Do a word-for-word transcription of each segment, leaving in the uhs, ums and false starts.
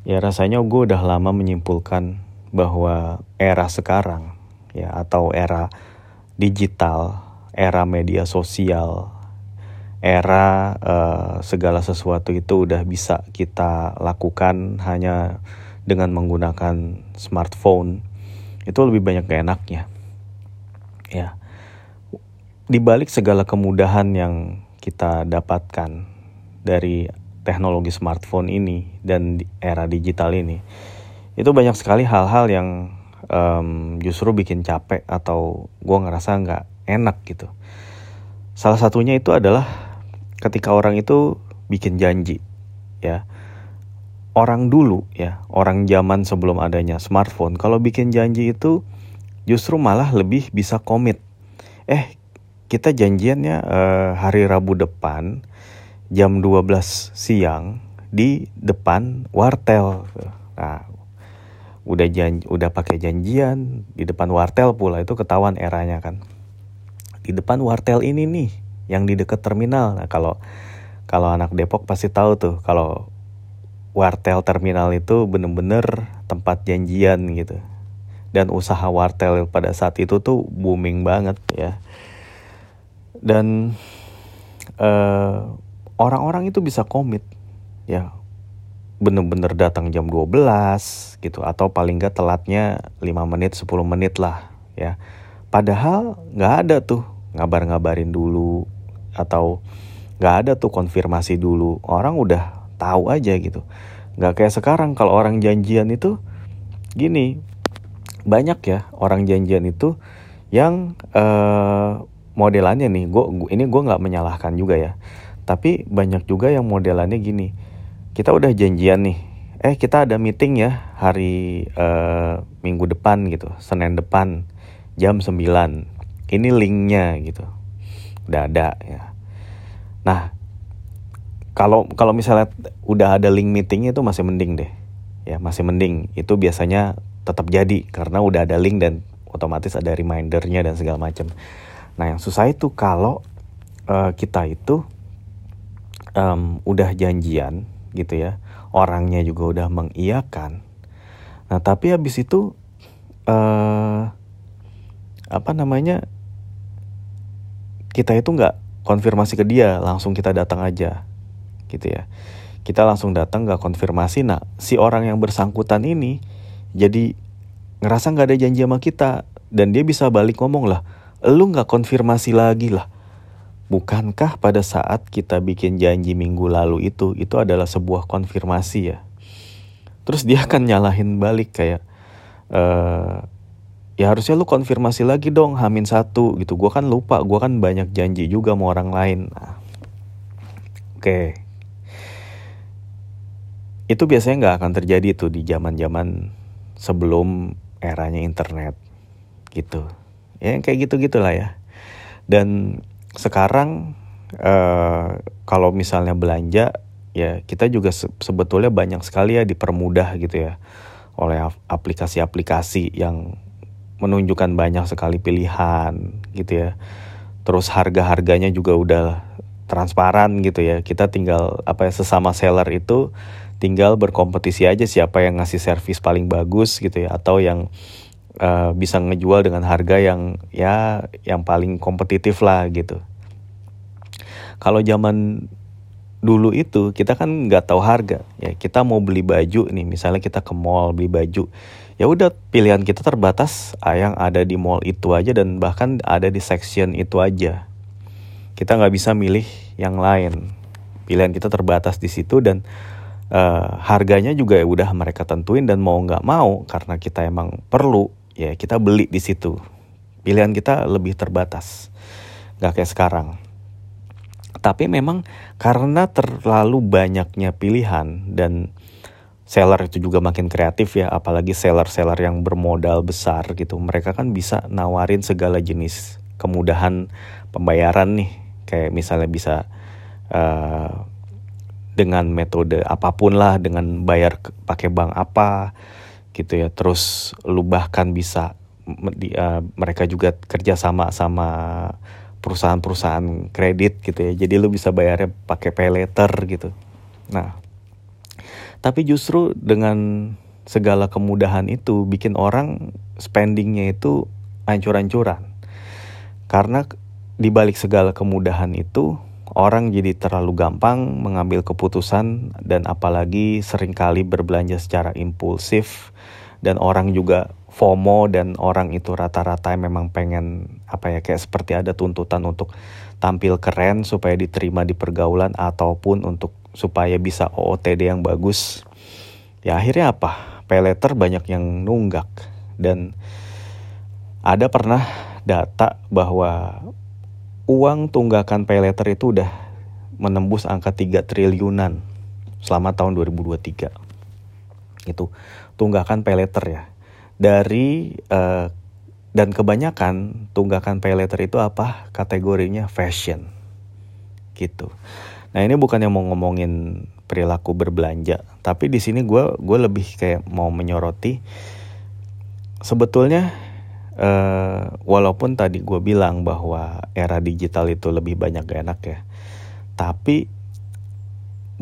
Ya rasanya gue udah lama menyimpulkan bahwa era sekarang ya atau era digital, era media sosial, era uh, segala sesuatu itu udah bisa kita lakukan hanya dengan menggunakan smartphone. Itu lebih banyak keenaknya. Ya. Di balik segala kemudahan yang kita dapatkan dari teknologi smartphone ini dan era digital ini, itu banyak sekali hal-hal yang um, justru bikin capek atau gue ngerasa gak enak gitu. Salah satunya itu adalah ketika orang itu bikin janji, ya. Orang dulu ya, orang zaman sebelum adanya smartphone, kalau bikin janji itu justru malah lebih bisa komit. Eh kita janjiannya uh, hari Rabu depan jam dua belas siang di depan wartel. Nah, udah janji, udah pakai janjian di depan wartel pula, itu ketahuan eranya kan. Di depan wartel ini nih, yang di dekat terminal. Nah, kalau kalau anak Depok pasti tahu tuh kalau wartel terminal itu bener-bener tempat janjian gitu. Dan usaha wartel pada saat itu tuh booming banget ya. Dan uh, orang-orang itu bisa komit ya, bener-bener datang jam dua belas gitu, atau paling gak telatnya lima menit sepuluh menit lah ya. Padahal gak ada tuh ngabar-ngabarin dulu, atau gak ada tuh konfirmasi dulu, orang udah tahu aja gitu. Gak kayak sekarang kalau orang janjian itu gini, banyak ya orang janjian itu yang eh, modelannya nih, gua, ini gue gak menyalahkan juga ya, tapi banyak juga yang modelannya gini, kita udah janjian nih, eh kita ada meeting ya hari uh, minggu depan gitu, Senin depan jam sembilan, ini linknya gitu, udah ada ya. Nah, kalau kalau misalnya udah ada link meetingnya itu masih mending deh, ya masih mending, itu biasanya tetap jadi karena udah ada link dan otomatis ada remindernya dan segala macam. Nah yang susah itu kalau uh, kita itu Um, udah janjian gitu ya, orangnya juga udah mengiyakan. Nah tapi habis itu uh, apa namanya, kita itu nggak konfirmasi ke dia, langsung kita datang aja gitu ya. Kita langsung datang nggak konfirmasi. Nah si orang yang bersangkutan ini jadi ngerasa nggak ada janji sama kita, dan dia bisa balik ngomong, lah lu nggak konfirmasi lagi lah. Bukankah pada saat kita bikin janji minggu lalu itu, itu adalah sebuah konfirmasi ya. Terus dia akan nyalahin balik kayak, e, ya harusnya lu konfirmasi lagi dong, hamin satu gitu. Gue kan lupa, gue kan banyak janji juga sama orang lain. Nah, Oke. Okay. Itu biasanya gak akan terjadi tuh di zaman-zaman sebelum eranya internet gitu. Ya kayak gitu-gitulah ya. Dan sekarang uh, kalau misalnya belanja ya, kita juga se- sebetulnya banyak sekali ya dipermudah gitu ya oleh aplikasi-aplikasi yang menunjukkan banyak sekali pilihan gitu ya. Terus harga-harganya juga udah transparan gitu ya. Kita tinggal apa ya, sesama seller itu tinggal berkompetisi aja siapa yang ngasih servis paling bagus gitu ya, atau yang Uh, bisa ngejual dengan harga yang ya yang paling kompetitif lah gitu. Kalau zaman dulu itu kita kan nggak tahu harga ya, kita mau beli baju nih, misalnya kita ke mall beli baju, ya udah pilihan kita terbatas, yang ada di mall itu aja dan bahkan ada di section itu aja, kita nggak bisa milih yang lain, pilihan kita terbatas di situ. Dan uh, harganya juga ya udah mereka tentuin, dan mau nggak mau karena kita emang perlu ya kita beli di situ. Pilihan kita lebih terbatas, nggak kayak sekarang. Tapi memang karena terlalu banyaknya pilihan, dan seller itu juga makin kreatif ya, apalagi seller-seller yang bermodal besar gitu, mereka kan bisa nawarin segala jenis kemudahan pembayaran nih, kayak misalnya bisa uh, dengan metode apapun lah, dengan bayar pakai bank apa gitu ya. Terus lu bahkan bisa di, uh, mereka juga kerja sama sama perusahaan-perusahaan kredit gitu ya, jadi lu bisa bayarnya pakai pay later gitu. Nah Tapi justru dengan segala kemudahan itu bikin orang spendingnya itu ancur-ancuran. Karena di balik segala kemudahan itu, orang jadi terlalu gampang mengambil keputusan dan apalagi seringkali berbelanja secara impulsif. Dan orang juga FOMO, dan orang itu rata-rata memang pengen apa ya, kayak seperti ada tuntutan untuk tampil keren supaya diterima di pergaulan ataupun untuk supaya bisa O O T D yang bagus. Ya akhirnya apa? Peleter banyak yang nunggak. Dan ada pernah data bahwa uang tunggakan peleter itu udah menembus angka tiga triliunan selama tahun dua ribu dua puluh tiga. Itu tunggakan peleter ya. Dari uh, dan kebanyakan tunggakan peleter itu apa? Kategorinya fashion. Gitu. Nah, ini bukan yang mau ngomongin perilaku berbelanja, tapi di sini gue gue lebih kayak mau menyoroti sebetulnya. Uh, walaupun tadi gue bilang bahwa era digital itu lebih banyak gak enak ya, tapi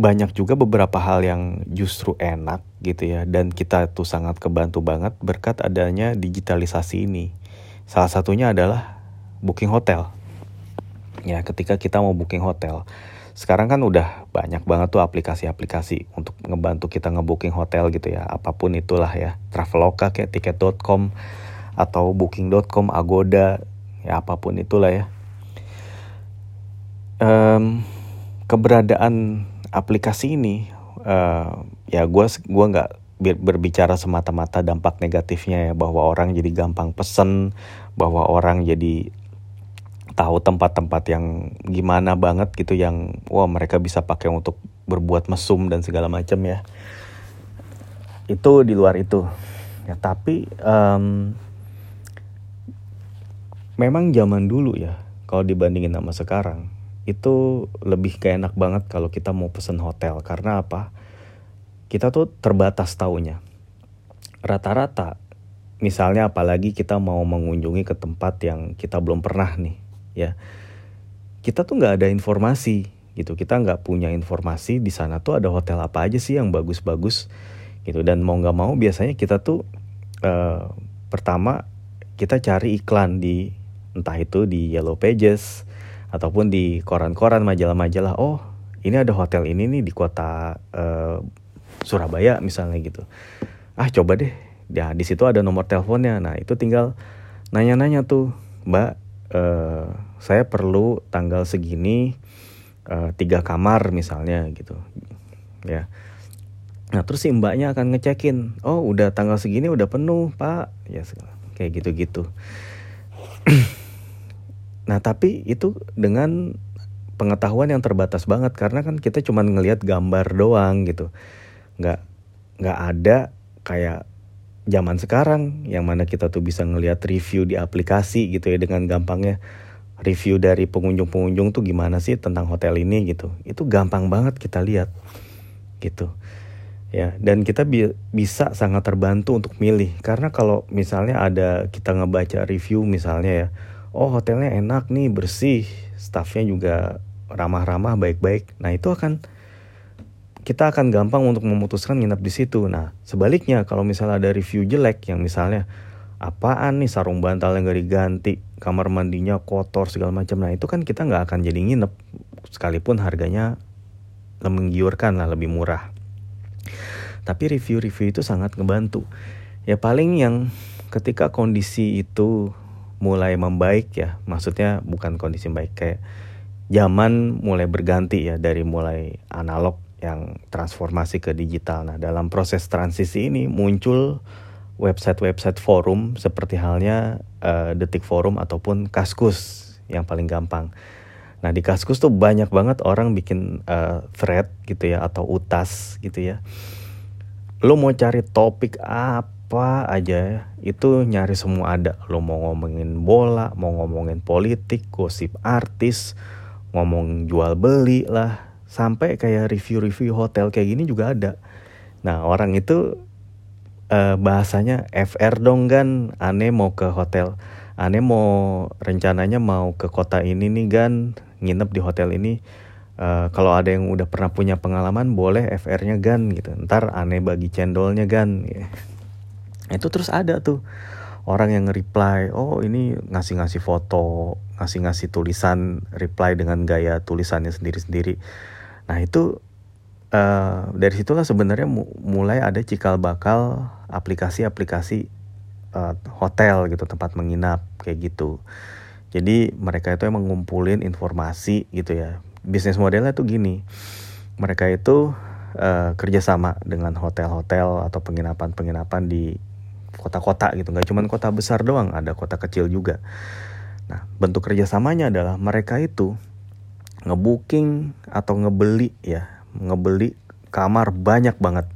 banyak juga beberapa hal yang justru enak gitu ya. Dan kita tuh sangat kebantu banget berkat adanya digitalisasi ini. Salah satunya adalah booking hotel. Ya, ketika kita mau booking hotel, sekarang kan udah banyak banget tuh aplikasi-aplikasi untuk ngebantu kita ngebooking hotel gitu ya. Apapun itulah ya, Traveloka kayak tiket dot com atau booking dot com, Agoda, ya apapun itulah ya. Um, keberadaan aplikasi ini, uh, ya gue gue nggak berbicara semata-mata dampak negatifnya ya, bahwa orang jadi gampang pesen, bahwa orang jadi tahu tempat-tempat yang gimana banget gitu, yang wah mereka bisa pakai untuk berbuat mesum dan segala macam ya. Itu di luar itu. Ya tapi um, memang zaman dulu ya, kalau dibandingin sama sekarang, itu lebih keenak banget kalau kita mau pesen hotel. Karena apa? Kita tuh terbatas taunya. Rata-rata, misalnya apalagi kita mau mengunjungi ke tempat yang kita belum pernah nih, ya. Kita tuh nggak ada informasi, gitu. Kita nggak punya informasi di sana tuh ada hotel apa aja sih yang bagus-bagus, gitu. Dan mau nggak mau biasanya kita tuh eh, pertama kita cari iklan di entah itu di Yellow Pages ataupun di koran-koran, majalah-majalah. Oh, ini ada hotel ini nih di kota uh, Surabaya misalnya gitu. Ah, coba deh. Ya, di situ ada nomor teleponnya. Nah, itu tinggal nanya-nanya tuh, Mbak, uh, saya perlu tanggal segini uh, tiga kamar misalnya gitu. Ya. Nah, terus si Mbaknya akan ngecekin. Oh, udah tanggal segini udah penuh, Pak. Ya, kayak gitu-gitu. Nah tapi itu dengan pengetahuan yang terbatas banget, karena kan kita cuma ngelihat gambar doang gitu, nggak nggak ada kayak zaman sekarang yang mana kita tuh bisa ngelihat review di aplikasi gitu ya, dengan gampangnya review dari pengunjung-pengunjung tuh gimana sih tentang hotel ini gitu, itu gampang banget kita lihat gitu ya. Dan kita bi- bisa sangat terbantu untuk milih, karena kalau misalnya ada kita ngebaca review misalnya ya, oh hotelnya enak nih, bersih, staffnya juga ramah-ramah, baik-baik. Nah itu akan, kita akan gampang untuk memutuskan nginep di situ. Nah sebaliknya kalau misalnya ada review jelek, yang misalnya apaan nih sarung bantal yang gak diganti, kamar mandinya kotor segala macam. Nah itu kan kita gak akan jadi nginep, sekalipun harganya menggiurkan lah, lebih murah. Tapi review-review itu sangat ngebantu. Ya paling yang ketika kondisi itu mulai membaik ya, maksudnya bukan kondisi baik, kayak zaman mulai berganti ya, dari mulai analog yang transformasi ke digital. Nah dalam proses transisi ini muncul website-website forum seperti halnya uh, Detik Forum ataupun Kaskus yang paling gampang. Nah di Kaskus tuh banyak banget orang bikin uh, thread gitu ya, atau utas gitu ya. Lo mau cari topik apa apa aja itu nyari semua ada. Lo mau ngomongin bola, mau ngomongin politik, gosip artis, ngomong jual beli lah, sampai kayak review-review hotel kayak gini juga ada. Nah orang itu eh, bahasanya F R dong kan, ane mau ke hotel, ane mau rencananya mau ke kota ini nih kan, nginep di hotel ini, Uh, kalau ada yang udah pernah punya pengalaman, boleh F R-nya gan gitu. Ntar aneh bagi cendolnya gan. Gitu. Itu terus ada tuh orang yang nge-reply, oh ini ngasih-ngasih foto, ngasih-ngasih tulisan, reply dengan gaya tulisannya sendiri-sendiri. Nah itu uh, dari situlah sebenarnya mu- mulai ada cikal bakal aplikasi-aplikasi uh, hotel gitu, tempat menginap kayak gitu. Jadi mereka itu emang ngumpulin informasi gitu ya. Bisnis modelnya tuh gini, mereka itu uh, kerjasama dengan hotel-hotel atau penginapan-penginapan di kota-kota gitu. Gak cuma kota besar doang, ada kota kecil juga. Nah, bentuk kerjasamanya adalah mereka itu ngebooking atau ngebeli ya, ngebeli kamar banyak banget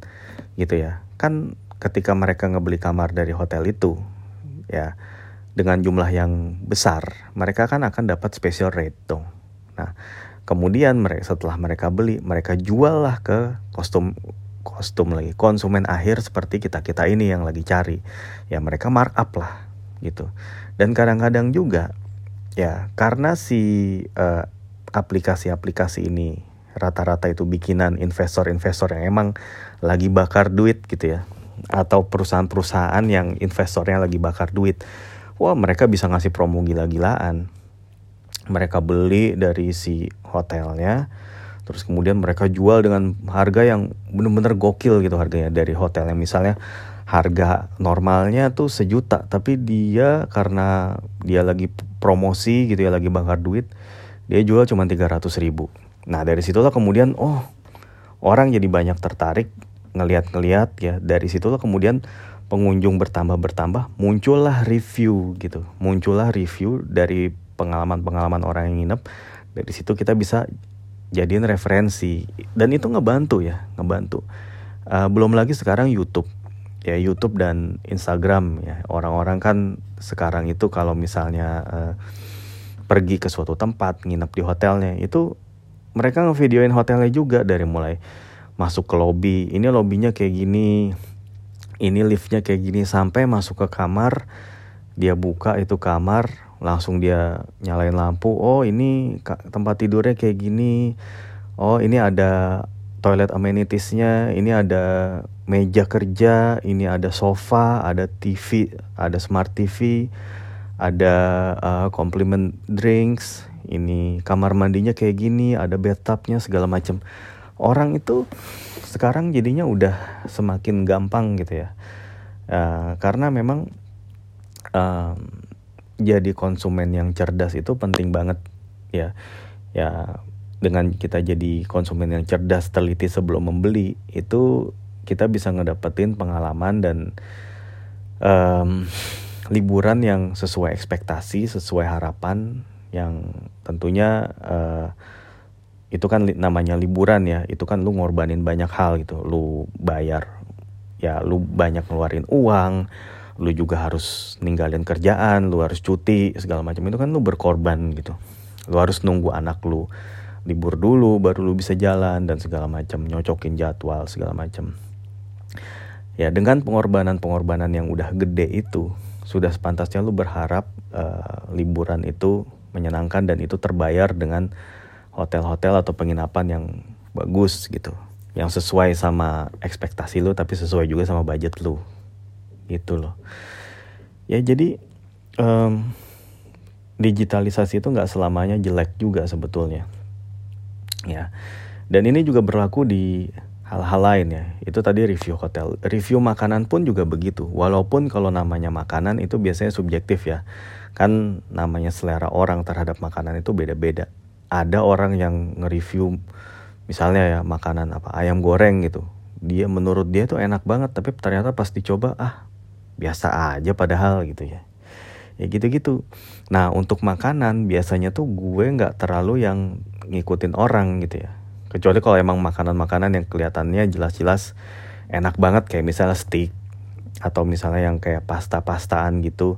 gitu ya. Kan ketika mereka ngebeli kamar dari hotel itu ya dengan jumlah yang besar, mereka kan akan dapat special rate dong. Nah, kemudian mereka setelah mereka beli, mereka jual lah ke kostum kostum lagi konsumen akhir seperti kita-kita ini yang lagi cari. Ya mereka markup lah gitu. Dan kadang-kadang juga ya karena si uh, aplikasi-aplikasi ini rata-rata itu bikinan investor-investor yang emang lagi bakar duit gitu ya, atau perusahaan-perusahaan yang investornya lagi bakar duit. Wah, mereka bisa ngasih promo gila-gilaan. Mereka beli dari si hotelnya, terus kemudian mereka jual dengan harga yang benar-benar gokil gitu harganya dari hotelnya. Misalnya harga normalnya tuh sejuta, tapi dia karena dia lagi promosi gitu ya, lagi bakar duit, dia jual cuma tiga ratus ribu. Nah dari situlah kemudian oh orang jadi banyak tertarik ngelihat-ngelihat ya. Dari situlah kemudian pengunjung bertambah-bertambah, muncullah review gitu, muncullah review dari pengalaman-pengalaman orang yang nginep. Dari situ kita bisa jadiin referensi, dan itu ngebantu ya, ngebantu. Uh, belum lagi sekarang YouTube, ya YouTube dan Instagram ya. Orang-orang kan sekarang itu kalau misalnya uh, pergi ke suatu tempat, nginep di hotelnya, itu mereka ngevideoin hotelnya juga, dari mulai masuk ke lobi, ini lobinya kayak gini, ini liftnya kayak gini, sampai masuk ke kamar, dia buka itu kamar, langsung dia nyalain lampu, oh ini tempat tidurnya kayak gini, oh ini ada toilet amenities-nya, ini ada meja kerja, ini ada sofa, ada T V, ada smart T V, ada uh, compliment drinks, ini kamar mandinya kayak gini, ada bathtubnya, segala macam. Orang itu sekarang jadinya udah semakin gampang gitu ya, uh, karena memang uh, jadi konsumen yang cerdas itu penting banget ya. Ya dengan kita jadi konsumen yang cerdas, teliti sebelum membeli, itu kita bisa ngedapetin pengalaman dan um, liburan yang sesuai ekspektasi, sesuai harapan, yang tentunya uh, itu kan li- namanya liburan ya. Itu kan lu ngorbanin banyak hal gitu, lu bayar ya, lu banyak ngeluarin uang, lu juga harus ninggalin kerjaan, lu harus cuti, segala macam. Itu kan lu berkorban gitu. Lu harus nunggu anak lu libur dulu baru lu bisa jalan dan segala macam, nyocokin jadwal segala macam. Ya dengan pengorbanan-pengorbanan yang udah gede itu, sudah sepantasnya lu berharap uh, liburan itu menyenangkan dan itu terbayar dengan hotel-hotel atau penginapan yang bagus gitu, yang sesuai sama ekspektasi lu tapi sesuai juga sama budget lu. Gitu loh ya. Jadi um, digitalisasi itu nggak selamanya jelek juga sebetulnya ya, dan ini juga berlaku di hal-hal lain ya. Itu tadi review hotel, review makanan pun juga begitu, walaupun kalau namanya makanan itu biasanya subjektif ya, kan namanya selera orang terhadap makanan itu beda-beda. Ada orang yang nge-review misalnya ya makanan apa ayam goreng gitu, dia menurut dia tuh enak banget, tapi ternyata pas dicoba ah biasa aja padahal gitu ya. Ya gitu-gitu. Nah untuk makanan biasanya tuh gue gak terlalu yang ngikutin orang gitu ya. Kecuali kalau emang makanan-makanan yang kelihatannya jelas-jelas enak banget, kayak misalnya steak atau misalnya yang kayak pasta-pastaan gitu.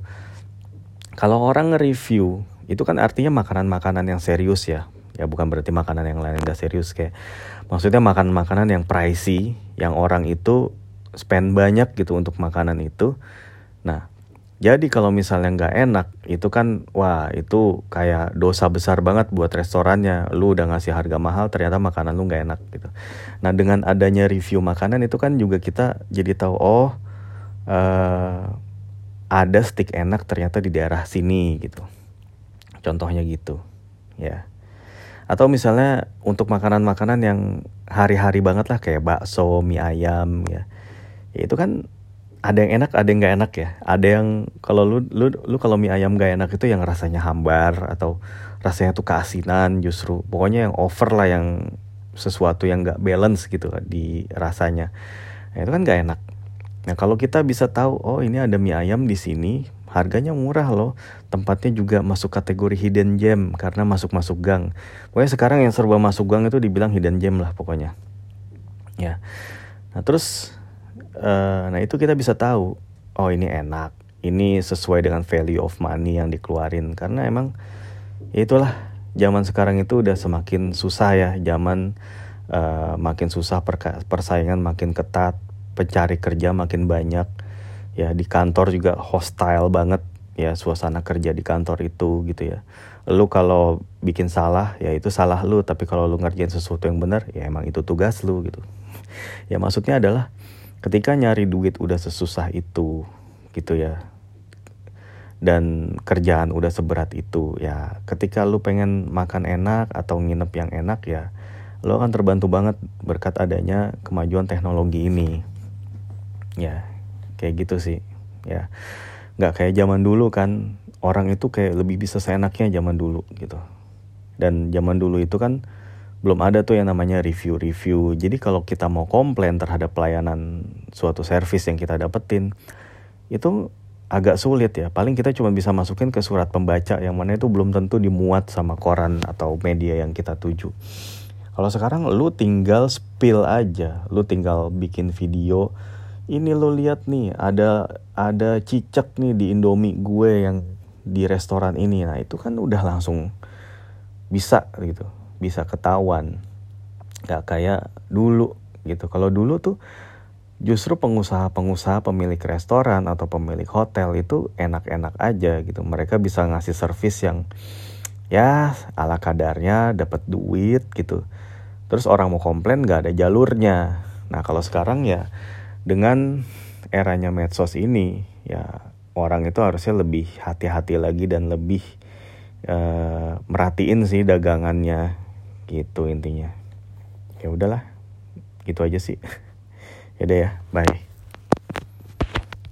Kalau orang nge-review itu kan artinya makanan-makanan yang serius ya. Ya bukan berarti makanan yang lain gak serius, kayak maksudnya makan-makanan yang pricey, yang orang itu spend banyak gitu untuk makanan itu. Nah Jadi kalau misalnya nggak enak, itu kan wah itu kayak dosa besar banget buat restorannya. Lu udah ngasih harga mahal, ternyata makanan lu nggak enak gitu. Nah dengan adanya review makanan itu kan juga kita jadi tahu oh uh, ada steak enak ternyata di daerah sini gitu. Contohnya gitu, ya. Atau misalnya untuk makanan-makanan yang hari-hari banget lah kayak bakso, mie ayam, ya, ya itu kan. Ada yang enak, ada yang gak enak ya. Ada yang kalau lu lu lu kalau mie ayam gak enak itu yang rasanya hambar atau rasanya tuh keasinan justru. Pokoknya yang over lah, yang sesuatu yang gak balance gitu di rasanya. Nah, itu kan gak enak. Nah kalau kita bisa tahu, oh ini ada mie ayam di sini, harganya murah loh. Tempatnya juga masuk kategori hidden gem karena masuk-masuk gang. Pokoknya sekarang yang serba masuk gang itu dibilang hidden gem lah pokoknya. Ya. Nah terus Uh, nah itu kita bisa tahu, oh ini enak, ini sesuai dengan value of money yang dikeluarin. Karena emang ya itulah, zaman sekarang itu udah semakin susah ya. Zaman uh, makin susah, perka- persaingan makin ketat, pencari kerja makin banyak. Ya di kantor juga hostile banget ya, suasana kerja di kantor itu gitu ya. Lu kalau bikin salah ya itu salah lu, tapi kalau lu ngerjain sesuatu yang benar ya emang itu tugas lu gitu. Ya maksudnya adalah ketika nyari duit udah sesusah itu gitu ya, dan kerjaan udah seberat itu ya, ketika lu pengen makan enak atau nginep yang enak ya, lu akan terbantu banget berkat adanya kemajuan teknologi ini ya. Kayak gitu sih ya, gak kayak zaman dulu kan, orang itu kayak lebih bisa seenaknya zaman dulu gitu. Dan zaman dulu itu kan belum ada tuh yang namanya review-review. Jadi kalau kita mau komplain terhadap pelayanan suatu servis yang kita dapetin, itu agak sulit ya. Paling kita cuma bisa masukin ke surat pembaca, yang mana itu belum tentu dimuat sama koran atau media yang kita tuju. Kalau sekarang lu tinggal spill aja. Lu tinggal bikin video. Ini lu lihat nih, ada ada cicak nih di Indomie gue yang di restoran ini. Nah itu kan udah langsung bisa gitu, bisa ketahuan, gak kayak dulu gitu. Kalau dulu tuh justru pengusaha-pengusaha pemilik restoran atau pemilik hotel itu enak-enak aja gitu. Mereka bisa ngasih servis yang ya ala kadarnya, dapat duit gitu. Terus orang mau komplain gak ada jalurnya. Nah kalau sekarang ya dengan eranya medsos ini ya, orang itu harusnya lebih hati-hati lagi dan lebih uh, merhatiin sih dagangannya gitu intinya. Ya udahlah, gitu aja sih. Yaudah ya, bye.